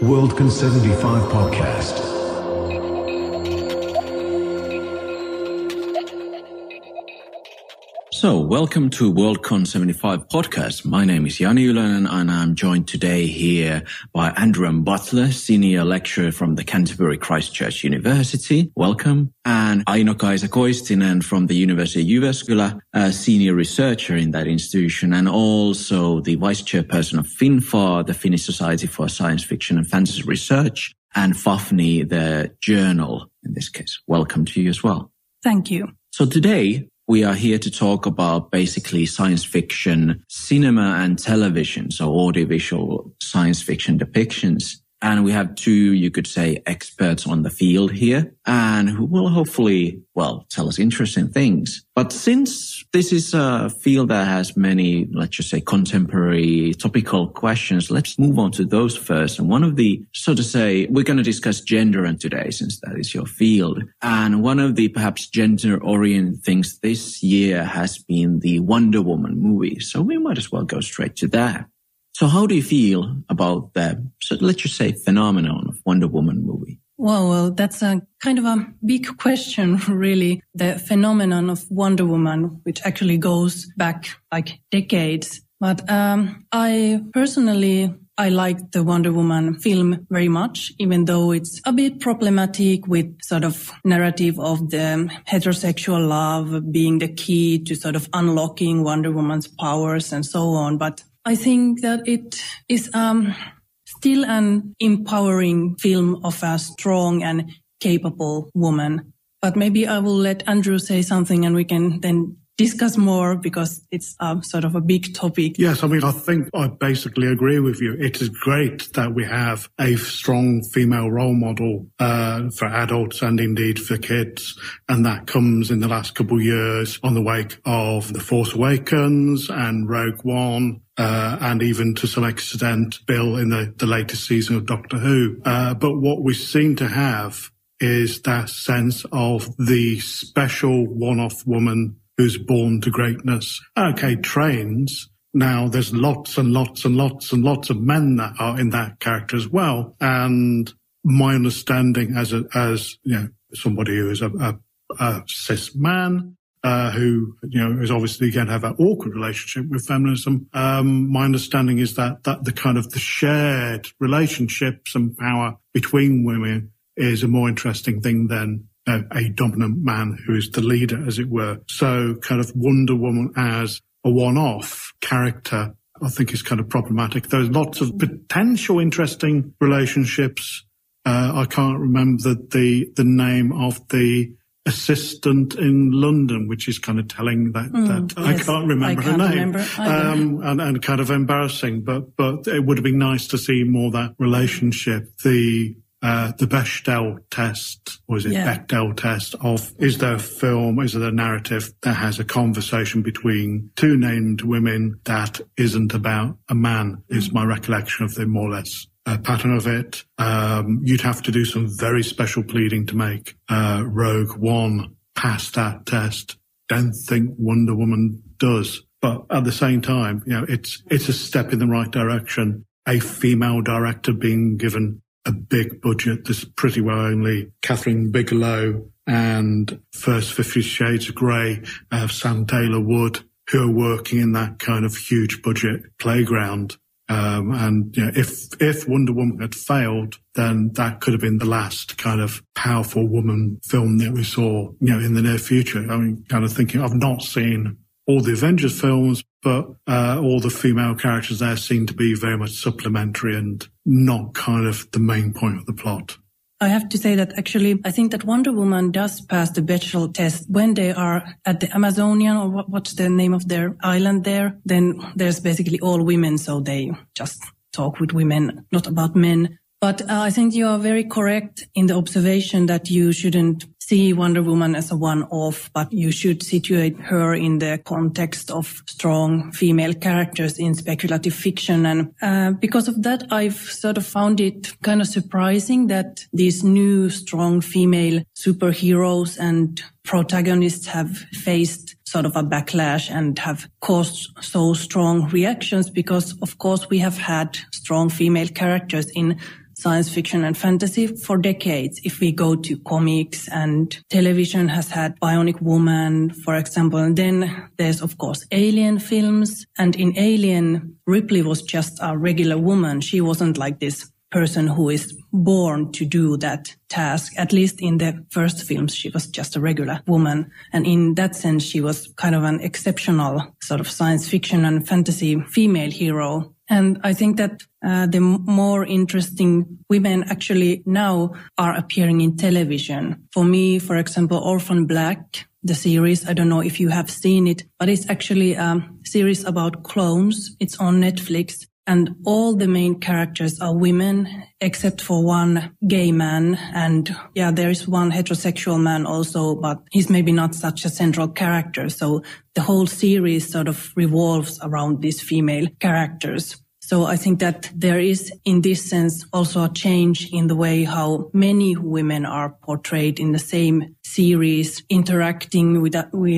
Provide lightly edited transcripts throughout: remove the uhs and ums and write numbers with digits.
Worldcon 75 podcast. So, welcome to Worldcon 75 podcast. My name is Jani Ulen and I'm joined today here by Andrew M. Butler, senior lecturer from the Canterbury Christchurch University. Welcome. And Aino-Kaisa Koistinen from the University of Jyväskylä, a senior researcher in that institution and also the vice chairperson of FINFA, the Finnish Society for Science Fiction and Fantasy Research, and Fafni, the journal in this case. Welcome to you as well. Thank you. So today we are here to talk about basically science fiction, cinema and television, so audiovisual science fiction depictions. And we have two, you could say, experts on the field here and who will hopefully, well, tell us interesting things. But since this is a field that has many, let's just say, contemporary topical questions, let's move on to those first. And one of the, so to say, we're going to discuss gender today, since that is your field. And one of the perhaps gender-oriented things this year has been the Wonder Woman movie. So we might as well go straight to that. So how do you feel about that, so let's just say, phenomenon of Wonder Woman movie? Well, that's a kind of a big question, really. The phenomenon of Wonder Woman, which actually goes back like decades. But I like the Wonder Woman film very much, even though it's a bit problematic with sort of narrative of the heterosexual love being the key to sort of unlocking Wonder Woman's powers and so on. But I think that it is still an empowering film of a strong and capable woman. But maybe I will let Andrew say something and we can then discuss more because it's sort of a big topic. Yes, I mean, I think I basically agree with you. It is great that we have a strong female role model for adults and indeed for kids. And that comes in the last couple of years on the wake of The Force Awakens and Rogue One. And even to some extent, Bill in the latest season of Doctor Who. But what we seem to have is that sense of the special one-off woman who's born to greatness. Okay, trains. Now, there's lots and lots and lots and lots of men that are in that character as well. And my understanding as somebody who is a cis man, who, is obviously going to have an awkward relationship with feminism. My understanding is that the kind of the shared relationships and power between women is a more interesting thing than a dominant man who is the leader, as it were. So kind of Wonder Woman as a one-off character, I think, is kind of problematic. There's lots of potential interesting relationships. I can't remember the name of the assistant in London, which is kind of telling that yes, I can't remember her name. And kind of embarrassing, but it would have been nice to see more of that relationship. The Bechdel test, or is it Bechdel test of, is there a film, is there a narrative that has a conversation between two named women that isn't about a man, is my recollection of the more or less pattern of it. You'd have to do some very special pleading to make Rogue One pass that test. Don't think Wonder Woman does. But at the same time, it's a step in the right direction. A female director being given a big budget. There's pretty well only Katherine Bigelow and first 50 Shades of Grey, Sam Taylor Wood, who are working in that kind of huge budget playground. If Wonder Woman had failed, then that could have been the last kind of powerful woman film that we saw, in the near future. I mean, kind of thinking, I've not seen all the Avengers films, but all the female characters there seem to be very much supplementary and not kind of the main point of the plot. I have to say that actually, I think that Wonder Woman does pass the Bechdel test when they are at the Amazonian, or what's the name of their island there. Then there's basically all women, so they just talk with women, not about men. But I think you are very correct in the observation that you shouldn't see Wonder Woman as a one-off, but you should situate her in the context of strong female characters in speculative fiction. And because of that, I've sort of found it kind of surprising that these new strong female superheroes and protagonists have faced sort of a backlash and have caused so strong reactions, because, of course, we have had strong female characters in science fiction and fantasy for decades. If we go to comics, and television has had Bionic Woman, for example, and then there's, of course, Alien films. And in Alien, Ripley was just a regular woman. She wasn't like this person who is born to do that task. At least in the first films, she was just a regular woman. And in that sense, she was kind of an exceptional sort of science fiction and fantasy female hero. And I think that the more interesting women actually now are appearing in television. For me, for example, Orphan Black, the series, I don't know if you have seen it, but it's actually a series about clones. It's on Netflix. And all the main characters are women, except for one gay man. And yeah, there is one heterosexual man also, but he's maybe not such a central character. So the whole series sort of revolves around these female characters. So I think that there is, in this sense, also a change in the way how many women are portrayed in the same series, interacting with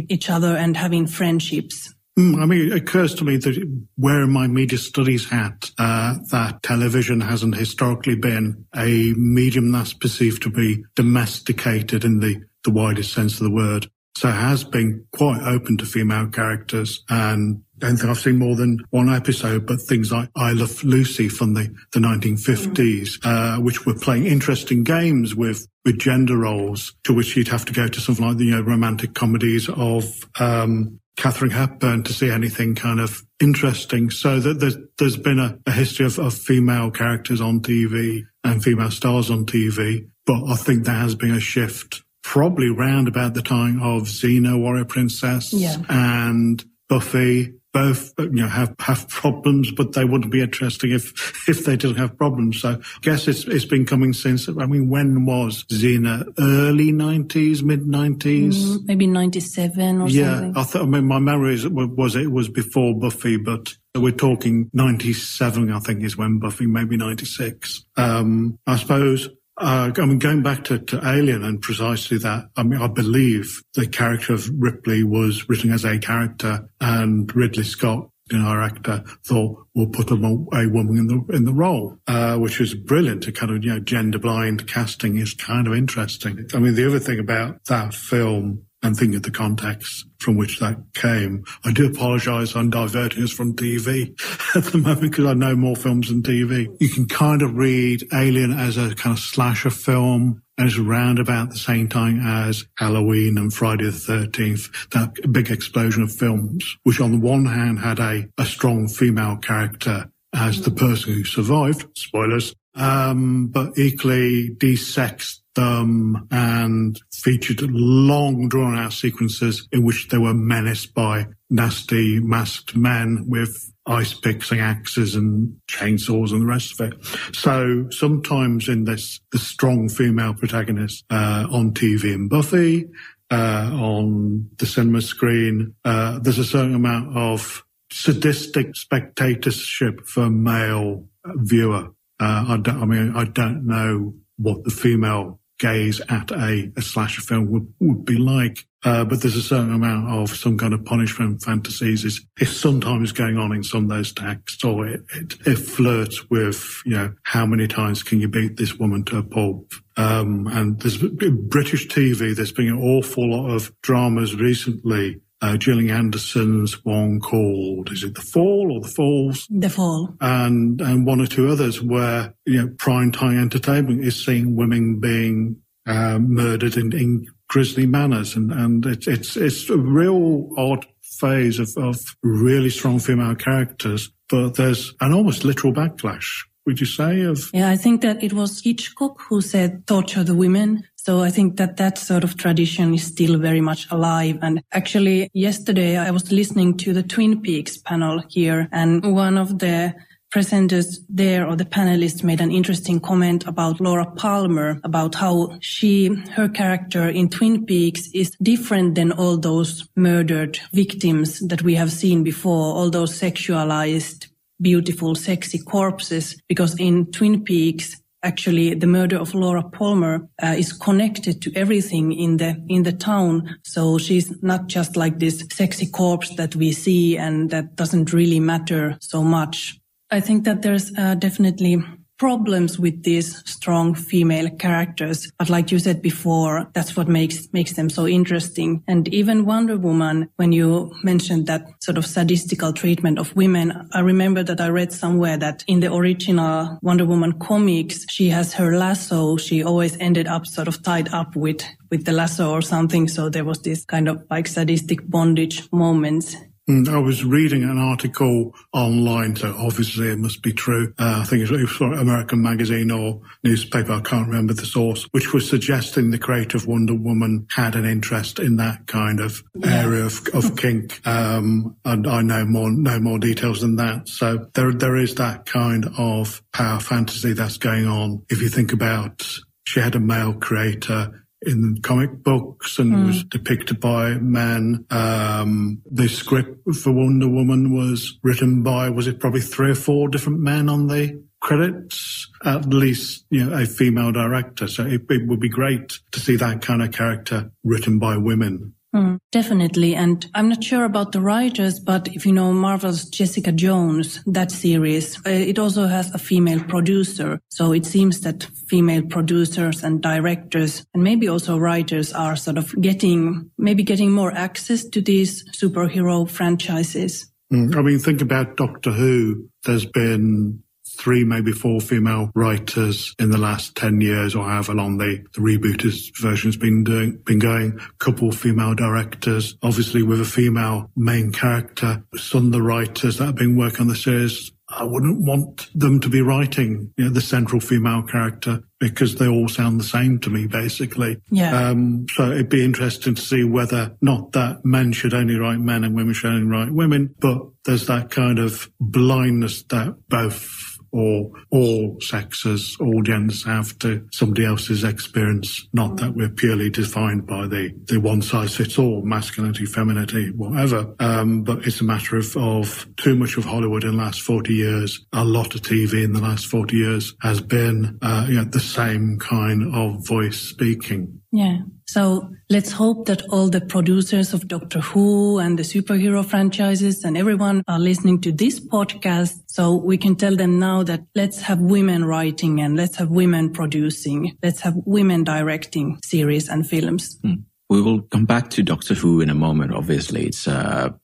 each other and having friendships. I mean, it occurs to me that wearing my media studies hat, that television hasn't historically been a medium that's perceived to be domesticated in the widest sense of the word. So it has been quite open to female characters, and I don't think I've seen more than one episode, but things like I Love Lucy from the 1950s, which were playing interesting games with gender roles, to which you'd have to go to something like the romantic comedies of Catherine Hepburn to see anything kind of interesting. So that there's been a history of female characters on TV and female stars on TV, but I think there has been a shift probably round about the time of Xena, Warrior Princess, and Buffy. Both have problems, but they wouldn't be interesting if they didn't have problems. So I guess it's been coming since, when was Xena? Early 90s, mid 90s? Maybe 97 or something. Yeah, my memory was before Buffy, but we're talking 97, I think, is when Buffy, maybe 96. I suppose... going back to Alien and precisely that, I believe the character of Ripley was written as a character, and Ridley Scott, our actor, thought, we'll put a woman in the role, which was brilliant. To kind of, gender blind casting is kind of interesting. I mean, the other thing about that film, and think of the context from which that came. I do apologise on diverting us from TV at the moment, because I know more films than TV. You can kind of read Alien as a kind of slasher film, and it's round about the same time as Halloween and Friday the 13th, that big explosion of films, which on the one hand had a strong female character as the person who survived, spoilers, but equally de-sexed them and featured long drawn-out sequences in which they were menaced by nasty masked men with ice picks and axes and chainsaws and the rest of it. So sometimes in this, the strong female protagonist on TV and Buffy, on the cinema screen, there's a certain amount of sadistic spectatorship for a male viewer. I don't know what the female gaze at a slasher film would be like. But there's a certain amount of some kind of punishment fantasies is sometimes going on in some of those texts, or it flirts with, how many times can you beat this woman to a pulp? And there's British TV, there's been an awful lot of dramas recently. Gillian Anderson's one called, is it The Fall or The Falls? The Fall. And one or two others where, prime time entertainment is seeing women being murdered in grisly manners. And it's a real odd phase of really strong female characters, but there's an almost literal backlash, would you say? Yeah, I think that it was Hitchcock who said, torture the women. So I think that sort of tradition is still very much alive. And actually, yesterday I was listening to the Twin Peaks panel here, and one of the presenters there, or the panelists, made an interesting comment about Laura Palmer, about how her character in Twin Peaks is different than all those murdered victims that we have seen before, all those sexualized, beautiful, sexy corpses, because in Twin Peaks, actually, the murder of Laura Palmer is connected to everything in the town. So she's not just like this sexy corpse that we see and that doesn't really matter so much. I think that there's definitely problems with these strong female characters. But like you said before, that's what makes them so interesting. And even Wonder Woman, when you mentioned that sort of sadistical treatment of women, I remember that I read somewhere that in the original Wonder Woman comics, she has her lasso. She always ended up sort of tied up with the lasso or something. So there was this kind of like sadistic bondage moments. And I was reading an article online, so obviously it must be true. I think it was an American magazine or newspaper, I can't remember the source, which was suggesting the creator of Wonder Woman had an interest in that kind of area of kink. And I know no more details than that. So there is that kind of power fantasy that's going on. If you think about, she had a male creator in comic books and was depicted by men. The script for Wonder Woman was written by, was it probably 3 or 4 different men on the credits? At least, you know, a female director. So it would be great to see that kind of character written by women. Definitely. And I'm not sure about the writers, but if you know Marvel's Jessica Jones, that series, it also has a female producer. So it seems that female producers and directors and maybe also writers are sort of getting more access to these superhero franchises. I mean, think about Doctor Who. There's been 3, maybe 4 female writers in the last 10 years or however long the rebooted version's been going. Couple female directors, obviously with a female main character. Some of the writers that have been working on the series, I wouldn't want them to be writing, you know, the central female character, because they all sound the same to me, basically. Yeah. So it'd be interesting to see whether, not that men should only write men and women should only write women, but there's that kind of blindness that both or all sexes, all genders have to somebody else's experience. Not that we're purely defined by the one-size-fits-all, masculinity, femininity, whatever. But it's a matter of too much of Hollywood in the last 40 years. A lot of TV in the last 40 years has been the same kind of voice speaking. Yeah. So let's hope that all the producers of Doctor Who and the superhero franchises and everyone are listening to this podcast, so we can tell them now that let's have women writing and let's have women producing, let's have women directing series and films. We will come back to Doctor Who in a moment. Obviously, it's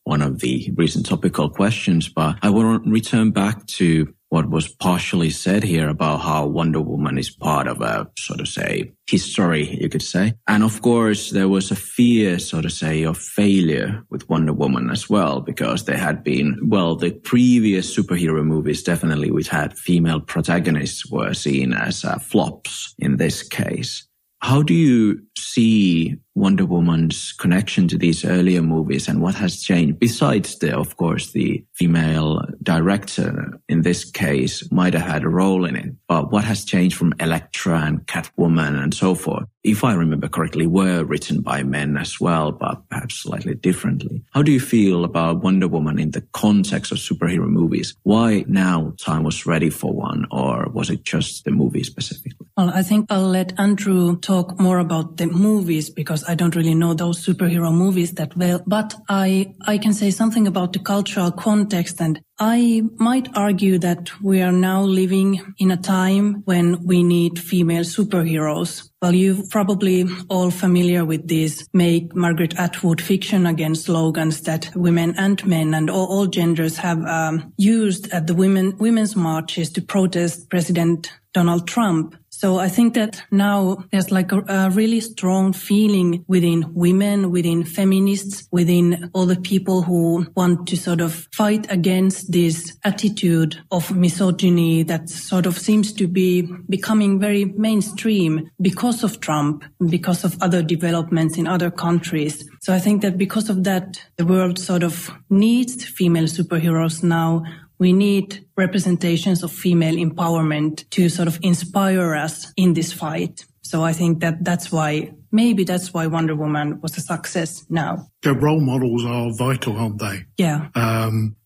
one of the recent topical questions, but I want to return back to what was partially said here about how Wonder Woman is part of a, so to say, history, you could say. And of course, there was a fear, so to say, of failure with Wonder Woman as well, because there had been, well, the previous superhero movies definitely which had female protagonists were seen as flops in this case. How do you see Wonder Woman's connection to these earlier movies and what has changed? Besides, of course, the female director in this case might have had a role in it, but what has changed from Elektra and Catwoman and so forth, if I remember correctly, were written by men as well, but perhaps slightly differently. How do you feel about Wonder Woman in the context of superhero movies? Why now time was ready for one, or was it just the movie specifically? Well, I think I'll let Andrew talk more about the movies because I don't really know those superhero movies that well, but I can say something about the cultural context, and I might argue that we are now living in a time when we need female superheroes. Well, you're probably all familiar with these Make Margaret Atwood Fiction Again slogans that women and men and all genders have used at the women's marches to protest President Donald Trump. So I think that now there's like a really strong feeling within women, within feminists, within all the people who want to sort of fight against this attitude of misogyny that sort of seems to be becoming very mainstream because of Trump, because of other developments in other countries. So I think that because of that, the world sort of needs female superheroes now. We need representations of female empowerment to sort of inspire us in this fight. So I think that that's why Wonder Woman was a success now. The role models are vital, aren't they? Yeah.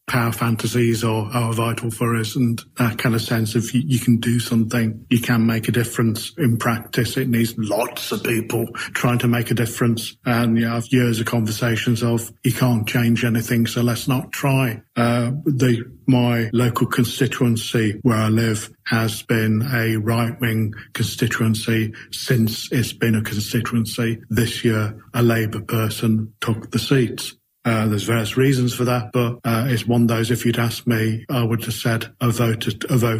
power fantasies are vital for us, and that kind of sense of you can do something, you can make a difference. In practice, it needs lots of people trying to make a difference. And you know, I have years of conversations of you can't change anything, so let's not try. My local constituency where I live has been a right-wing constituency since it's been a constituency. This year, a Labour person took the seats. There's various reasons for that, but it's one of those, if you'd asked me, I would have said a vote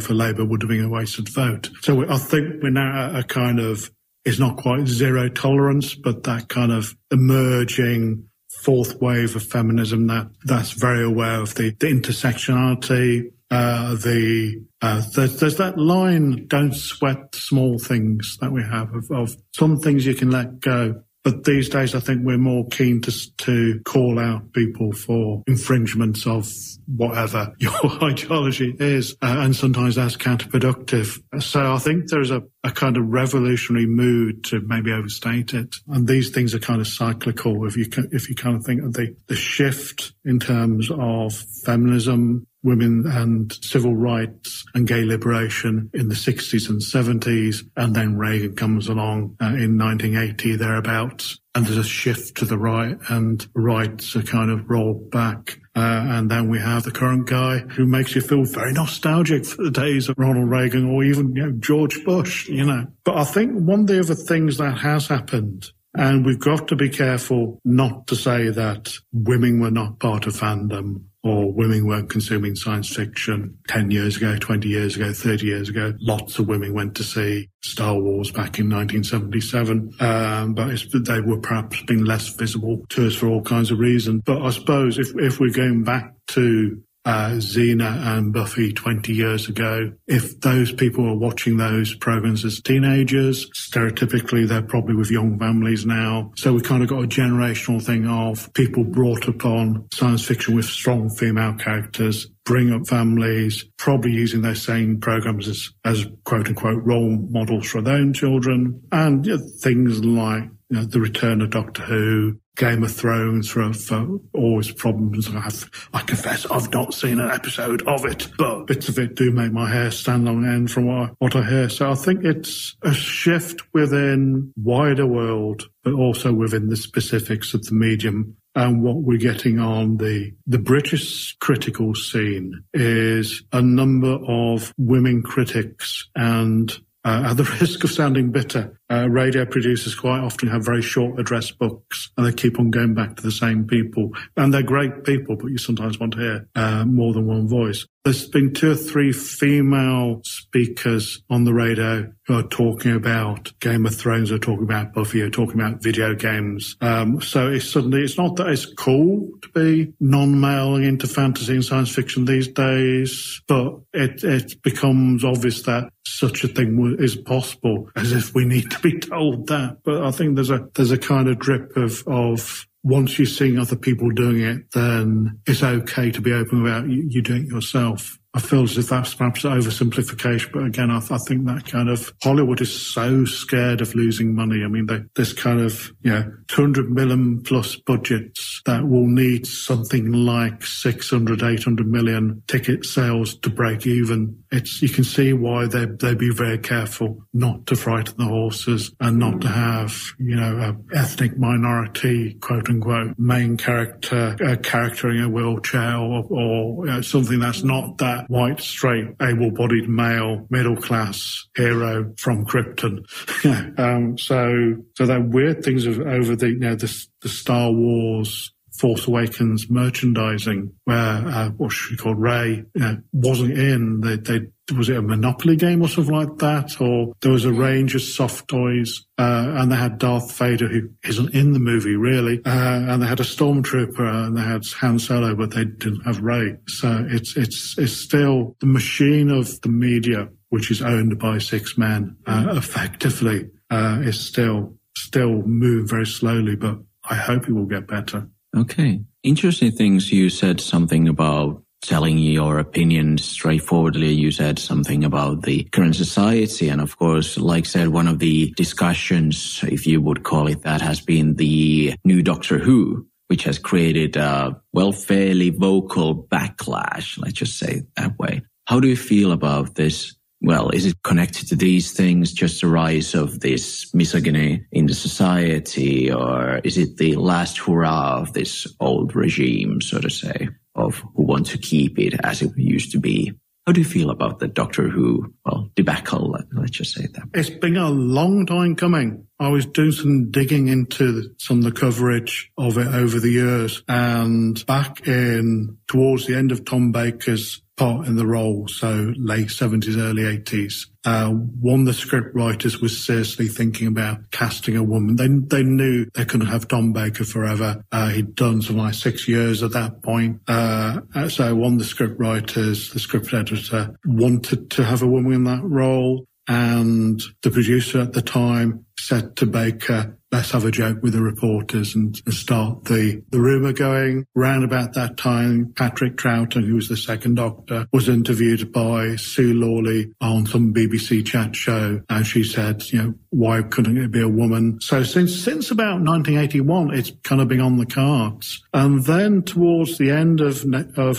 for Labour would have been a wasted vote. So I think we're now at a kind of, it's not quite zero tolerance, but that kind of emerging fourth wave of feminism that's very aware of the intersectionality. There's that line, don't sweat small things that we have of some things you can let go. But these days, I think we're more keen to call out people for infringements of whatever your ideology is, and sometimes that's counterproductive. So I think there's a kind of revolutionary mood to maybe overstate it. And these things are kind of cyclical. If you kind of think of the shift in terms of feminism, women and civil rights and gay liberation in the 60s and 70s, and then Reagan comes along in 1980 thereabouts, and there's a shift to the right, and rights are kind of rolled back. And then we have the current guy who makes you feel very nostalgic for the days of Ronald Reagan or even George Bush, But I think one of the other things that has happened, and we've got to be careful not to say that women were not part of fandom, or women weren't consuming science fiction 10 years ago, 20 years ago, 30 years ago. Lots of women went to see Star Wars back in 1977, but they were perhaps being less visible to us for all kinds of reasons. But I suppose if we're going back to Xena and Buffy 20 years ago, if those people were watching those programs as teenagers, stereotypically they're probably with young families now. So we kind of got a generational thing of people brought upon science fiction with strong female characters, bring up families, probably using those same programs as quote-unquote role models for their own children, and things like the return of Doctor Who, Game of Thrones for always problems. I confess I've not seen an episode of it, but bits of it do make my hair stand on end from what I hear. So I think it's a shift within wider world, but also within the specifics of the medium. And what we're getting on the British critical scene is a number of women critics, and at the risk of sounding bitter, radio producers quite often have very short address books, and they keep on going back to the same people. And they're great people, but you sometimes want to hear more than one voice. There's been 2 or 3 female speakers on the radio who are talking about Game of Thrones, are talking about Buffy, are talking about video games. So it's not that it's cool to be non-male into fantasy and science fiction these days, but it becomes obvious that such a thing is possible, as if we need to be told that. But I think there's a kind of drip of once you're seeing other people doing it, then it's okay to be open about you doing it yourself. I feel as if that's perhaps oversimplification, but again, I think that kind of Hollywood is so scared of losing money. I mean, this kind of 200 million plus budgets that will need something like 600, 800 million ticket sales to break even. You can see why they'd be very careful not to frighten the horses and not to have a ethnic minority quote unquote main character, a character in a wheelchair or something that's not that white, straight, able-bodied male, middle-class hero from Krypton. So that weird things of over the Star Wars Force Awakens merchandising, where what she called Rey wasn't in. Was it a Monopoly game or something like that? Or there was a range of soft toys, and they had Darth Vader, who isn't in the movie really, and they had a Stormtrooper, and they had Han Solo, but they didn't have Rey. So it's still the machine of the media, which is owned by 6 men, effectively, is still moving very slowly, but I hope it will get better. Okay. Interesting things. You said something about telling your opinion straightforwardly. You said something about the current society. And of course, like I said, one of the discussions, if you would call it that, has been the new Doctor Who, which has created a, well, fairly vocal backlash, let's just say it that way. How do you feel about this? Well, is it connected to these things, just the rise of this misogyny in the society, or is it the last hurrah of this old regime, so to say, of who want to keep it as it used to be? How do you feel about the Doctor Who, well, debacle, let's just say that? It's been a long time coming. I was doing some digging into some of the coverage of it over the years, and back in towards the end of Tom Baker's part in the role, so late 70s, early 80s, one of the script writers was seriously thinking about casting a woman. They knew they couldn't have Tom Baker forever. He'd done something like 6 years at that point. So one of the script writers, the script editor, wanted to have a woman in that role. And the producer at the time said to Baker, let's have a joke with the reporters and start the rumour going. Round about that time, Patrick Troughton, who was the second Doctor, was interviewed by Sue Lawley on some BBC chat show. And she said, you know, why couldn't it be a woman? So since about 1981, it's kind of been on the cards. And then towards the end of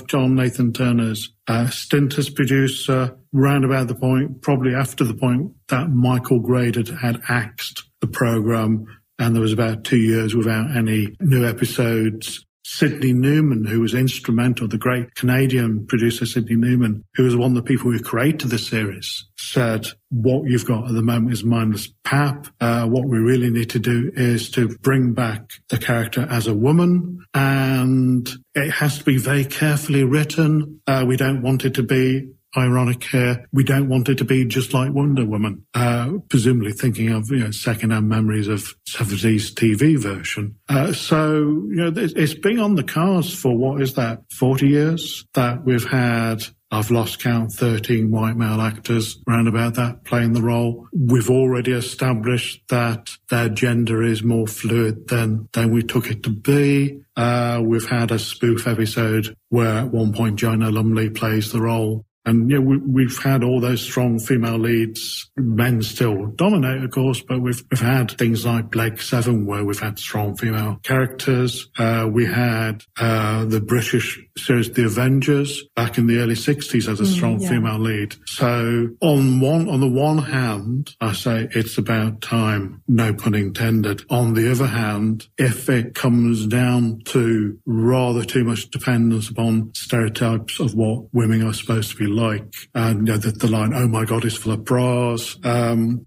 John Nathan Turner's stint as producer, round about the point, probably after the point that Michael Grade had axed the programme, and there was about 2 years without any new episodes. Sydney Newman, who was instrumental, the great Canadian producer Sydney Newman, who was one of the people who created the series, said, what you've got at the moment is mindless pap. What we really need to do is to bring back the character as a woman, and it has to be very carefully written. We don't want it to be ironic here. We don't want it to be just like Wonder Woman, presumably thinking of, you know, second-hand memories of 70s TV version. So, you know, it's been on the cards for, what is that, 40 years that we've had, I've lost count, 13 white male actors round about that playing the role. We've already established that their gender is more fluid than we took it to be. We've had a spoof episode where at one point Jani Ulen plays the role. And yeah, we've had all those strong female leads. Men still dominate, of course, but we've had things like Blake Seven, where we've had strong female characters. We had the British series The Avengers back in the early 60s as a strong female lead. So on the one hand, I say it's about time, no pun intended. On the other hand, if it comes down to rather too much dependence upon stereotypes of what women are supposed to be like, and you know, the line, oh my God, is full of bras.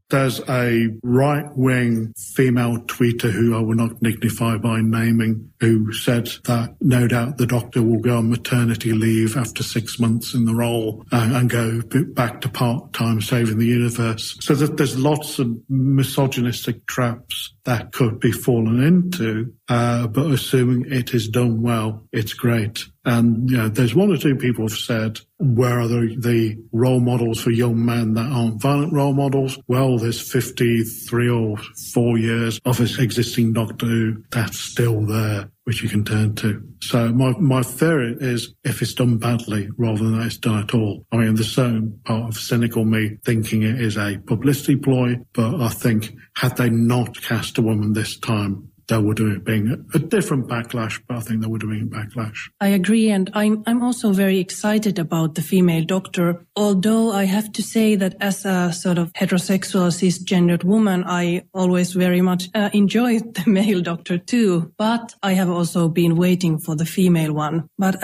There's a right-wing female tweeter who I will not dignify by naming, who said that no doubt the Doctor will go on maternity leave after 6 months in the role and go back to part-time saving the universe. So that there's lots of misogynistic traps that could be fallen into, but assuming it is done well, it's great. And you know, there's one or two people have said, where are the role models for young men that aren't violent role models? Well, there's 53 or 4 years of this existing Doctor Who that's still there, which you can turn to. So my theory is, if it's done badly rather than it's done at all. I mean, there's certain part of cynical me thinking it is a publicity ploy, but I think had they not cast a woman this time, there would have been a different backlash, but I think there would have been backlash. I agree, and I'm also very excited about the female Doctor, although I have to say that as a sort of heterosexual cisgendered woman, I always very much enjoyed the male Doctor too, but I have also been waiting for the female one. But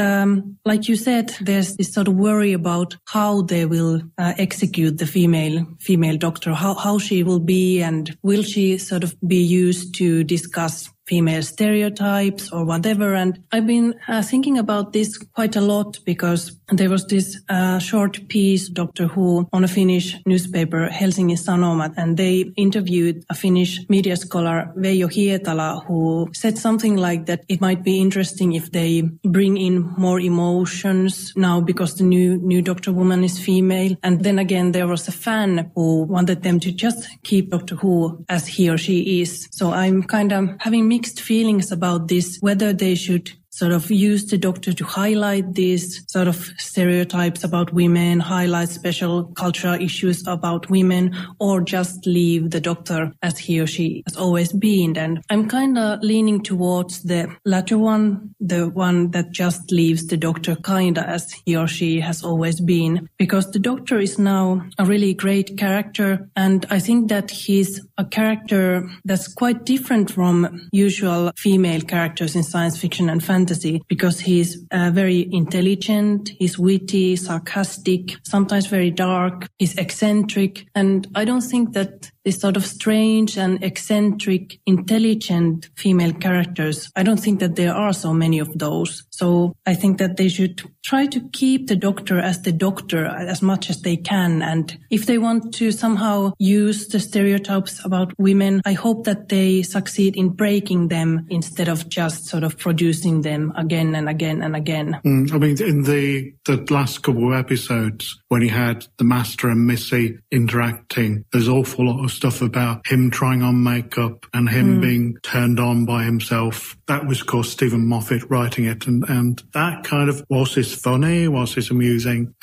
like you said, there's this sort of worry about how they will execute the female Doctor, how she will be, and will she sort of be used to discuss female stereotypes or whatever. And I've been thinking about this quite a lot, because there was this short piece, Doctor Who, on a Finnish newspaper, Helsingin Sanomat, and they interviewed a Finnish media scholar, Veijo Hietala, who said something like that it might be interesting if they bring in more emotions now because the new Doctor Woman is female. And then again, there was a fan who wanted them to just keep Doctor Who as he or she is. So I'm kind of having mixed feelings about this, whether they should sort of used the Doctor to highlight these sort of stereotypes about women, highlight special cultural issues about women, or just leave the Doctor as he or she has always been. And I'm kind of leaning towards the latter one, the one that just leaves the Doctor kind of as he or she has always been, because the Doctor is now a really great character, and I think that he's a character that's quite different from usual female characters in science fiction and fantasy, because he's very intelligent, he's witty, sarcastic, sometimes very dark, he's eccentric, and I don't think that this sort of strange and eccentric, intelligent female characters, I don't think that there are so many of those. So I think that they should try to keep the Doctor as much as they can. And if they want to somehow use the stereotypes about women, I hope that they succeed in breaking them instead of just sort of producing them again and again and again. I mean, in the last couple of episodes, when he had the Master and Missy interacting, there's an awful lot of stuff about him trying on makeup and him being turned on by himself. That was, of course, Stephen Moffat writing it. And that kind of, whilst it's funny, whilst it's amusing,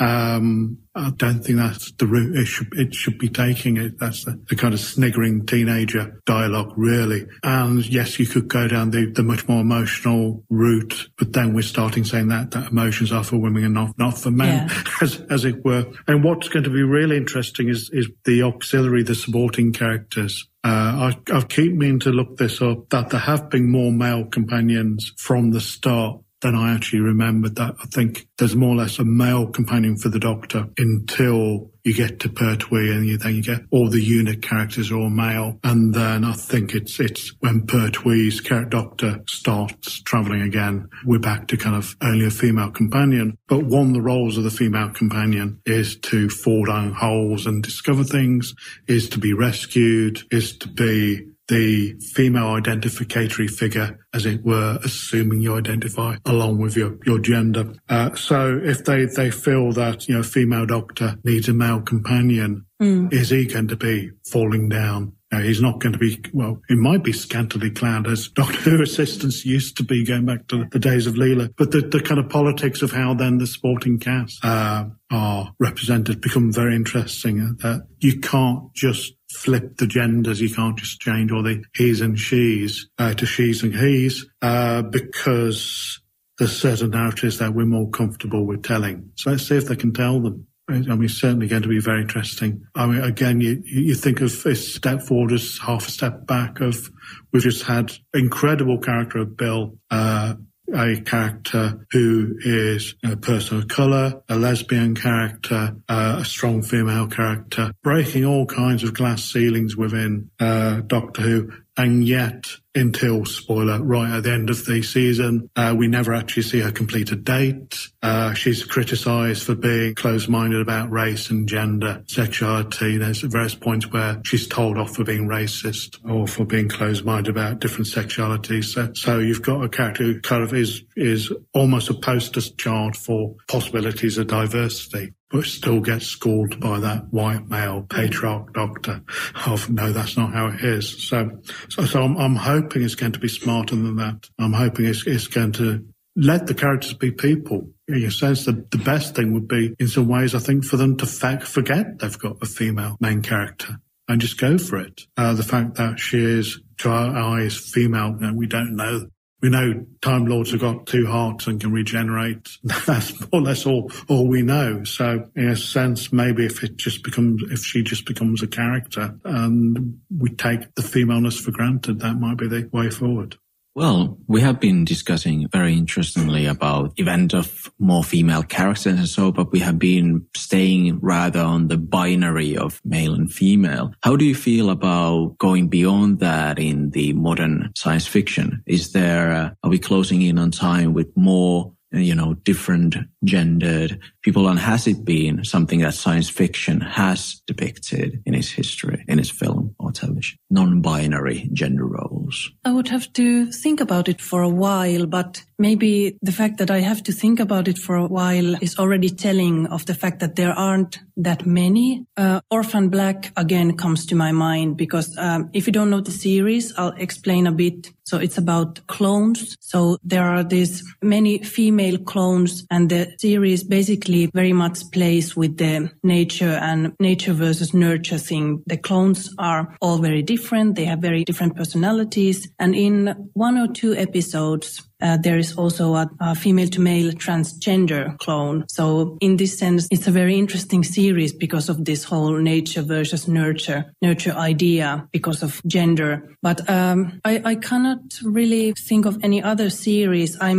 I don't think that's the route it should be taking it. That's the kind of sniggering teenager dialogue, really. And yes, you could go down the much more emotional route, but then we're starting saying that emotions are for women and not for men, as it were. And what's going to be really interesting is the auxiliary, the supporting characters. I keep meaning to look this up, that there have been more male companions from the start than I actually remembered. That I think there's more or less a male companion for the Doctor until you get to Pertwee, and then you get all the unit characters are all male. And then I think it's when Pertwee's Doctor starts travelling again, we're back to kind of only a female companion. But one of the roles of the female companion is to fall down holes and discover things, is to be rescued, is to be the female identificatory figure, as it were, assuming you identify along with your gender. So if they feel that, you know, female Doctor needs a male companion, is he going to be falling down? He's not going to be, well, he might be scantily clad, as Doctor Who assistants used to be going back to the days of Leela. But the kind of politics of how then the supporting cast are represented become very interesting. That you can't just flip the genders, you can't just change all the he's and she's to she's and he's, because there's certain narratives that we're more comfortable with telling. So let's see if they can tell them. I mean, certainly going to be very interesting. I mean, again, you think of a step forward as half a step back. Of we've just had incredible character of Bill, a character who is a person of colour, a lesbian character, a strong female character, breaking all kinds of glass ceilings within Doctor Who. And yet, until, spoiler, right at the end of the season, we never actually see her complete a date. She's criticised for being closed-minded about race and gender, sexuality. There's various points where she's told off for being racist or for being closed-minded about different sexualities. So you've got a character who kind of is almost a poster child for possibilities of diversity, but still gets schooled by that white male patriarch Doctor of, no, that's not how it is. So I'm hoping it's going to be smarter than that. I'm hoping it's going to let the characters be people. In a sense, the best thing would be, in some ways, I think, for them to forget they've got a female main character and just go for it. The fact that she is, to our eyes, female, and we don't know. We know Time Lords have got two hearts and can regenerate. That's more or less all we know. So in a sense, maybe if she just becomes a character and we take the femaleness for granted, that might be the way forward. Well, we have been discussing very interestingly about event of more female characters and so, but we have been staying rather on the binary of male and female. How do you feel about going beyond that in the modern science fiction? Are we closing in on time with more, you know, different gendered people? And has it been something that science fiction has depicted in its history, in its film or television? Non-binary gender roles. I would have to think about it for a while, but Maybe the fact that I have to think about it for a while is already telling of the fact that there aren't that many. Orphan Black again comes to my mind because if you don't know the series, I'll explain a bit. So it's about clones. So there are these many female clones, and the series basically very much plays with the nature versus nurture thing. The clones are all very different. They have very different personalities. And in one or two episodes, there is also a female-to-male transgender clone. So in this sense, it's a very interesting series because of this whole nature versus nurture idea because of gender. But I cannot really think of any other series. I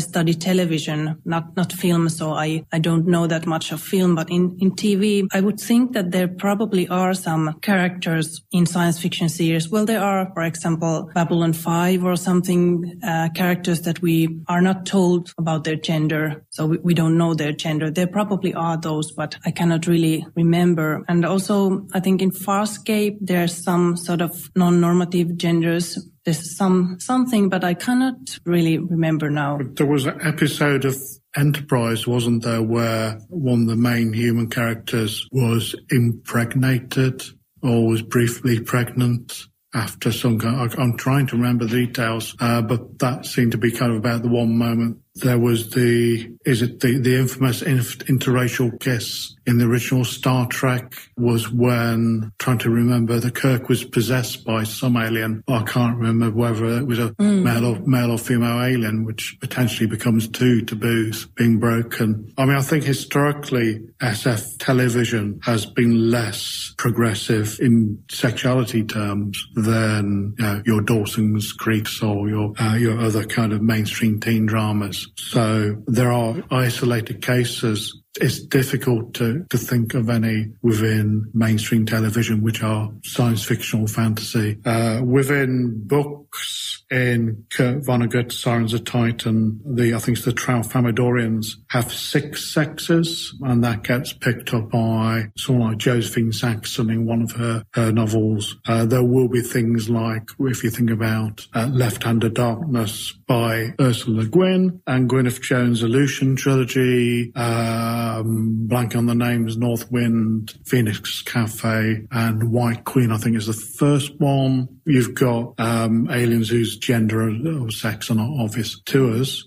study television, not film, so I don't know that much of film. But in TV, I would think that there probably are some characters in science fiction series. Well, there are, for example, Babylon 5 or something, characters that we are not told about their gender, so we don't know their gender. There probably are those, but I cannot really remember. And also, I think in Farscape, there's some sort of non-normative genders. There's something, but I cannot really remember now. But there was an episode of Enterprise, wasn't there, where one of the main human characters was impregnated or was briefly pregnant after some kind. I'm trying to remember the details, but that seemed to be kind of about the one moment. There was the infamous interracial kiss in the original Star Trek was when, trying to remember, the Kirk was possessed by some alien. I can't remember whether it was a male or female alien, which potentially becomes two taboos being broken. I mean, I think historically SF television has been less progressive in sexuality terms than your Dawson's Creek or your other kind of mainstream teen dramas. So there are isolated cases. It's difficult to think of any within mainstream television, which are science fiction or fantasy. Within books, in Kurt Vonnegut's Sirens of Titan, I think it's the Tralfamadorians have 6 sexes, and that gets picked up by someone like Josephine Saxon in one of her novels. There will be things like, if you think about Left-Handed Darkness by Ursula Le Guin and Gwyneth Jones' Aleutian Trilogy, blank on the names, North Wind, Phoenix Cafe, and White Queen, I think, is the first one. You've got aliens whose gender or sex are not obvious to us.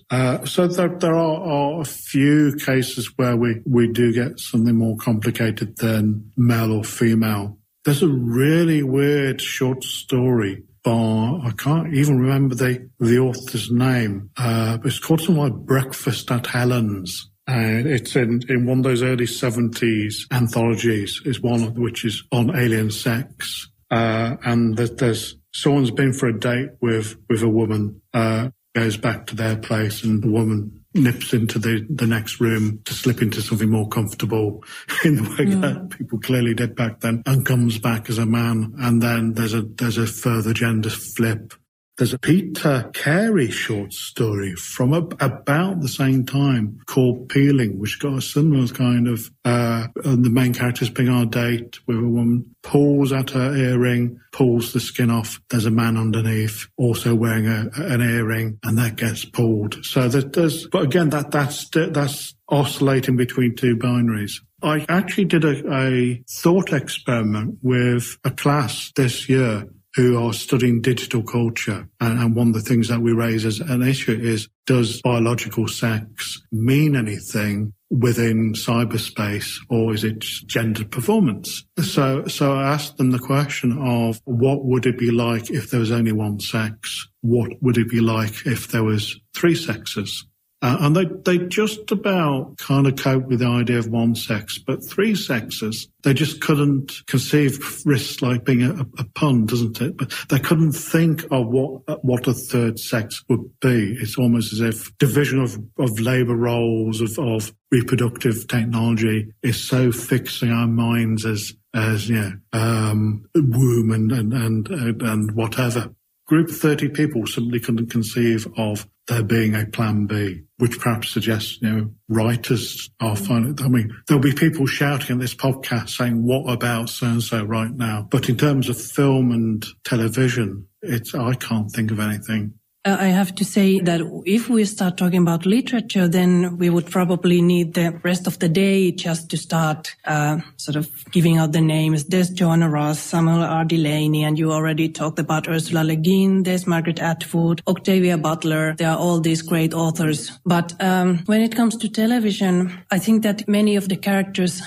So there are a few cases where we do get something more complicated than male or female. There's a really weird short story by, I can't even remember the author's name. It's called something like Breakfast at Helen's. And it's in one of those early 70s anthologies, is one of which is on alien sex. And there's someone's been for a date with a woman, goes back to their place, and the woman nips into the next room to slip into something more comfortable in the way that people clearly did back then, and comes back as a man. And then there's a further gender flip. There's a Peter Carey short story from about the same time called Peeling, which got a similar kind of, the main character's being on a date with a woman, pulls at her earring, pulls the skin off. There's a man underneath also wearing an earring, and that gets pulled. So but again, that's oscillating between two binaries. I actually did a thought experiment with a class this year who are studying digital culture. And one of the things that we raise as an issue is, does biological sex mean anything within cyberspace, or is it gendered performance? So I asked them the question of, what would it be like if there was only one sex? What would it be like if there was 3 sexes? And they just about kind of cope with the idea of one sex, but 3 sexes, they just couldn't conceive. Risks like being a pun, doesn't it? But they couldn't think of what a third sex would be. It's almost as if division of labor roles, of reproductive technology is so fixing our minds as womb and whatever. Group of 30 people simply couldn't conceive of there being a plan B, which perhaps suggests, writers are finding. I mean, there'll be people shouting at this podcast saying, what about so-and-so right now? But in terms of film and television, I can't think of anything. I have to say that if we start talking about literature, then we would probably need the rest of the day just to start sort of giving out the names. There's Joanna Russ, Samuel R. Delany, and you already talked about Ursula Le Guin. There's Margaret Atwood, Octavia Butler. There are all these great authors. But when it comes to television, I think that many of the characters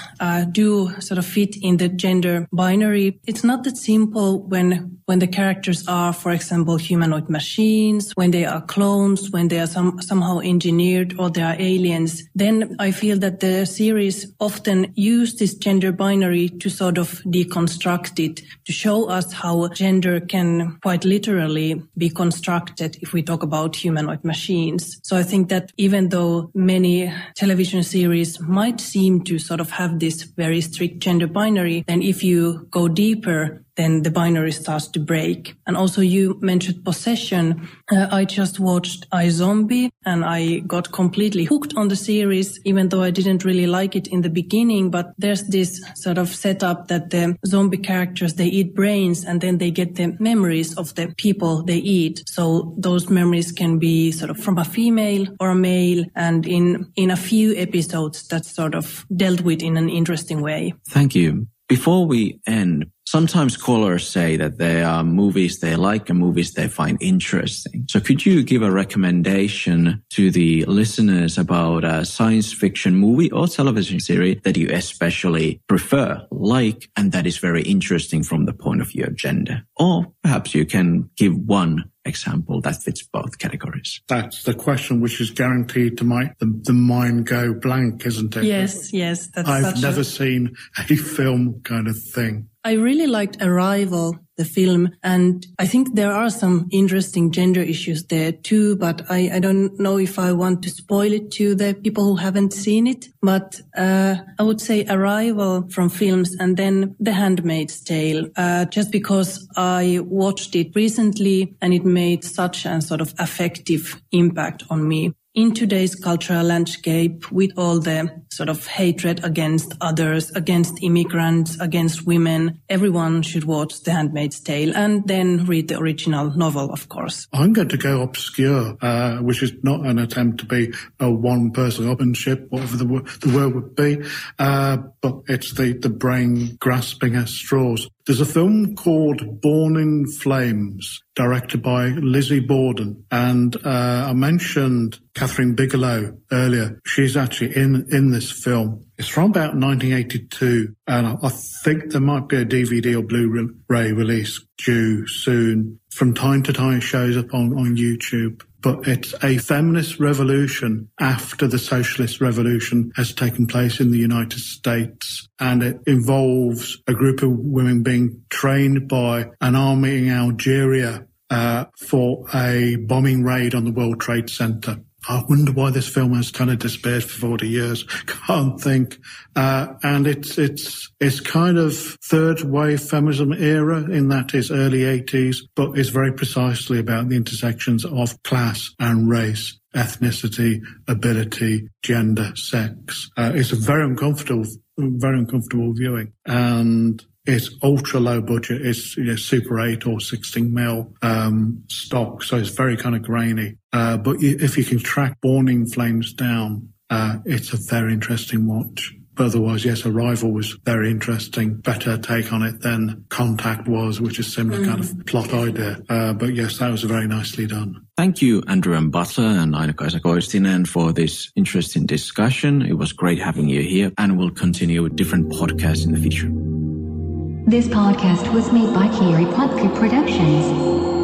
do sort of fit in the gender binary. It's not that simple when the characters are, for example, humanoid machines, when they are clones, when they are somehow engineered, or they are aliens. Then I feel that the series often use this gender binary to sort of deconstruct it, to show us how gender can quite literally be constructed if we talk about humanoid machines. So I think that even though many television series might seem to sort of have this very strict gender binary, then if you go deeper, then the binary starts to break. And also you mentioned possession. I just watched iZombie and I got completely hooked on the series, even though I didn't really like it in the beginning. But there's this sort of setup that the zombie characters, they eat brains and then they get the memories of the people they eat. So those memories can be sort of from a female or a male. And in a few episodes, that's sort of dealt with in an interesting way. Thank you. Before we end, sometimes callers say that there are movies they like and movies they find interesting. So could you give a recommendation to the listeners about a science fiction movie or television series that you especially prefer, like, and that is very interesting from the point of view of gender? Or perhaps you can give one example that fits both categories. That's the question which is guaranteed to make the mind go blank, isn't it? Yes. I've never seen a film kind of thing. I really liked Arrival, the film, and I think there are some interesting gender issues there too, but I don't know if I want to spoil it to the people who haven't seen it. But I would say Arrival from films, and then The Handmaid's Tale, just because I watched it recently and it made such a sort of affective impact on me. In today's cultural landscape, with all the sort of hatred against others, against immigrants, against women, everyone should watch The Handmaid's Tale and then read the original novel, of course. I'm going to go obscure, which is not an attempt to be a one-person authorship, whatever the word would be, but it's the brain grasping at straws. There's a film called Born in Flames, directed by Lizzie Borden. And I mentioned Katherine Bigelow earlier. She's actually in this film. It's from about 1982, and I think there might be a DVD or Blu-ray release due soon. From time to time, it shows up on YouTube. But it's a feminist revolution after the socialist revolution has taken place in the United States. And it involves a group of women being trained by an army in Algeria for a bombing raid on the World Trade Center. I wonder why this film has kind of disappeared for 40 years. Can't think. And it's kind of third wave feminism era in that is early 80s, but it's very precisely about the intersections of class and race, ethnicity, ability, gender, sex. It's a very uncomfortable viewing. And it's ultra low budget. It's Super 8 or 16 mil stock, so it's very kind of grainy. But if you can track Born in Flames down, it's a very interesting watch. But otherwise, yes, Arrival was very interesting. Better take on it than Contact was, which is similar kind of plot idea. But yes, that was very nicely done. Thank you, Andrew M. Butler and Aino-Kaisa Koistinen, for this interesting discussion. It was great having you here, and we'll continue with different podcasts in the future. This podcast was made by Kiri Plotku Productions.